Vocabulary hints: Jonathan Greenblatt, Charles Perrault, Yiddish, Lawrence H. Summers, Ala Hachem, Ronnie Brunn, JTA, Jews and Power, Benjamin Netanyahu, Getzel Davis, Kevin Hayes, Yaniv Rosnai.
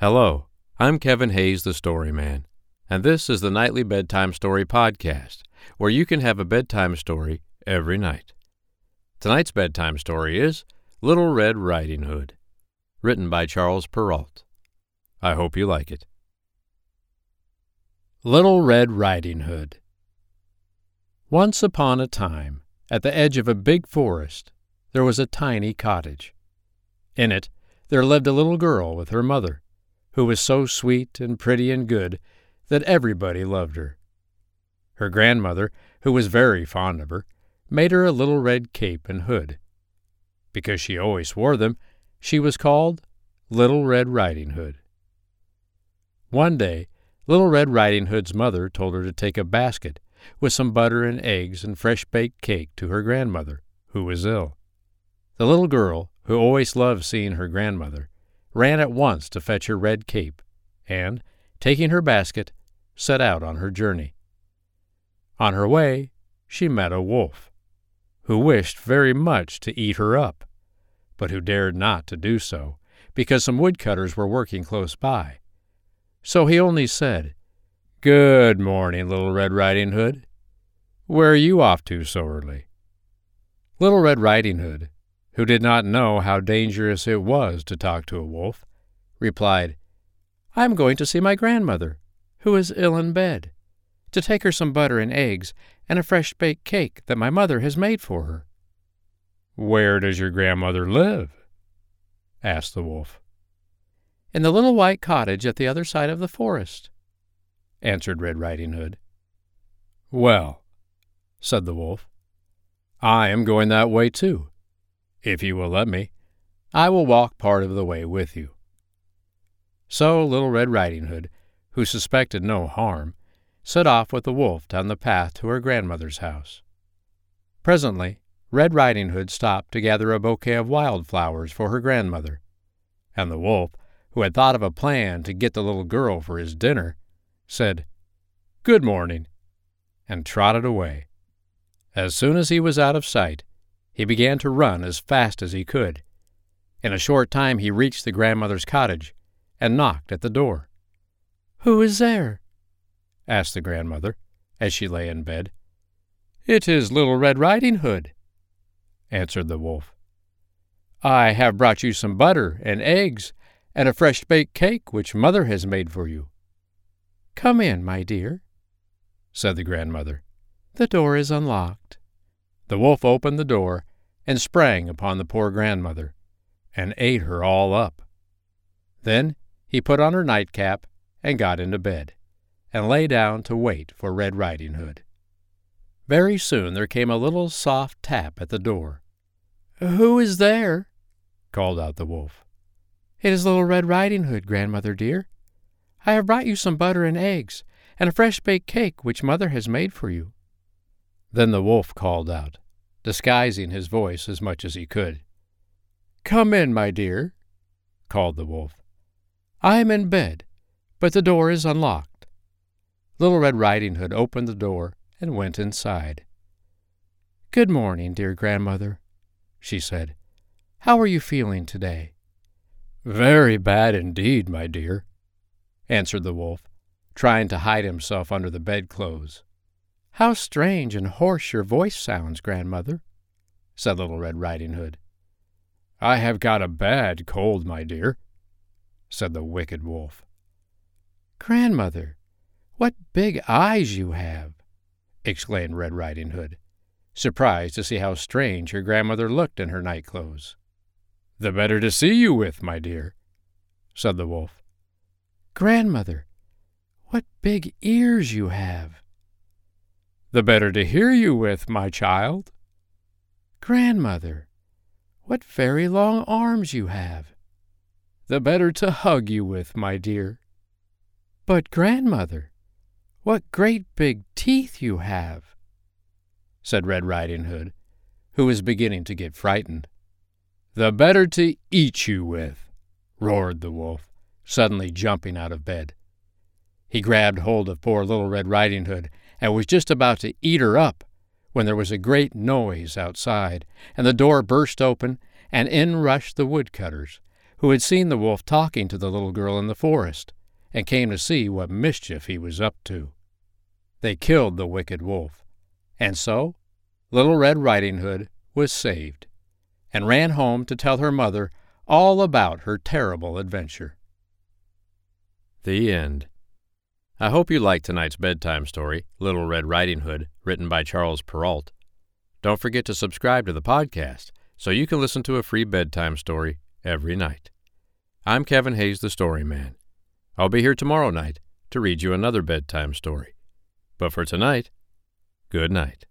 Hello, I'm Kevin Hayes, the Story Man, and this is the Nightly Bedtime Story Podcast, where you can have a bedtime story every night. Tonight's bedtime story is Little Red Riding Hood, written by Charles Perrault. I hope you like it. Little Red Riding Hood. Once upon a time, at the edge of a big forest, there was a tiny cottage. In it, there lived a little girl with her mother, who was so sweet and pretty and good that everybody loved her. Her grandmother, who was very fond of her, made her a little red cape and hood. Because she always wore them, she was called Little Red Riding Hood. One day, Little Red Riding Hood's mother told her to take a basket with some butter and eggs and fresh-baked cake to her grandmother, who was ill. The little girl, who always loved seeing her grandmother, ran at once to fetch her red cape, and, taking her basket, set out on her journey. On her way, she met a wolf, who wished very much to eat her up, but who dared not to do so, because some woodcutters were working close by. So he only said, "Good morning, Little Red Riding Hood. Where are you off to so early?" Little Red Riding Hood, who did not know how dangerous it was to talk to a wolf, replied, "I'm going to see my grandmother, who is ill in bed, to take her some butter and eggs and a fresh-baked cake that my mother has made for her." "Where does your grandmother live?" asked the wolf. "In the little white cottage at the other side of the forest," answered Red Riding Hood. "Well," said the wolf, "I am going that way too. If you will let me, I will walk part of the way with you." So Little Red Riding Hood, who suspected no harm, set off with the wolf down the path to her grandmother's house. Presently, Red Riding Hood stopped to gather a bouquet of wildflowers for her grandmother, and the wolf, who had thought of a plan to get the little girl for his dinner, said, "Good morning," and trotted away. As soon as he was out of sight, he began to run as fast as he could. In a short time he reached the grandmother's cottage and knocked at the door. "Who is there?" asked the grandmother, as she lay in bed. "It is Little Red Riding Hood," answered the wolf. "I have brought you some butter and eggs and a fresh-baked cake which Mother has made for you." "Come in, my dear," said the grandmother. "The door is unlocked." The wolf opened the door and sprang upon the poor grandmother, and ate her all up. Then he put on her nightcap and got into bed, and lay down to wait for Red Riding Hood. Very soon there came a little soft tap at the door. "Who is there?" called out the wolf. "It is Little Red Riding Hood, Grandmother dear. I have brought you some butter and eggs, and a fresh-baked cake which Mother has made for you." Then the wolf called out, disguising his voice as much as he could. "Come in, my dear," called the wolf. "I am in bed, but the door is unlocked." Little Red Riding Hood opened the door and went inside. "Good morning, dear grandmother," she said. "How are you feeling today?" "Very bad indeed, my dear," answered the wolf, trying to hide himself under the bedclothes. "How strange and hoarse your voice sounds, grandmother," said Little Red Riding Hood. "I have got a bad cold, my dear," said the wicked wolf. "Grandmother, what big eyes you have!" exclaimed Red Riding Hood, surprised to see how strange her grandmother looked in her nightclothes. "The better to see you with, my dear," said the wolf. "Grandmother, what big ears you have!" "The better to hear you with, my child." "Grandmother, what very long arms you have." "The better to hug you with, my dear." "But, Grandmother, what great big teeth you have," said Red Riding Hood, who was beginning to get frightened. "The better to eat you with," roared the wolf, suddenly jumping out of bed. He grabbed hold of poor Little Red Riding Hood and was just about to eat her up when there was a great noise outside, and the door burst open, and in rushed the woodcutters, who had seen the wolf talking to the little girl in the forest, and came to see what mischief he was up to. They killed the wicked wolf, and so Little Red Riding Hood was saved, and ran home to tell her mother all about her terrible adventure. The end. I hope you liked tonight's bedtime story, Little Red Riding Hood, written by Charles Perrault. Don't forget to subscribe to the podcast so you can listen to a free bedtime story every night. I'm Kevin Hayes, the Story Man. I'll be here tomorrow night to read you another bedtime story. But for tonight, good night.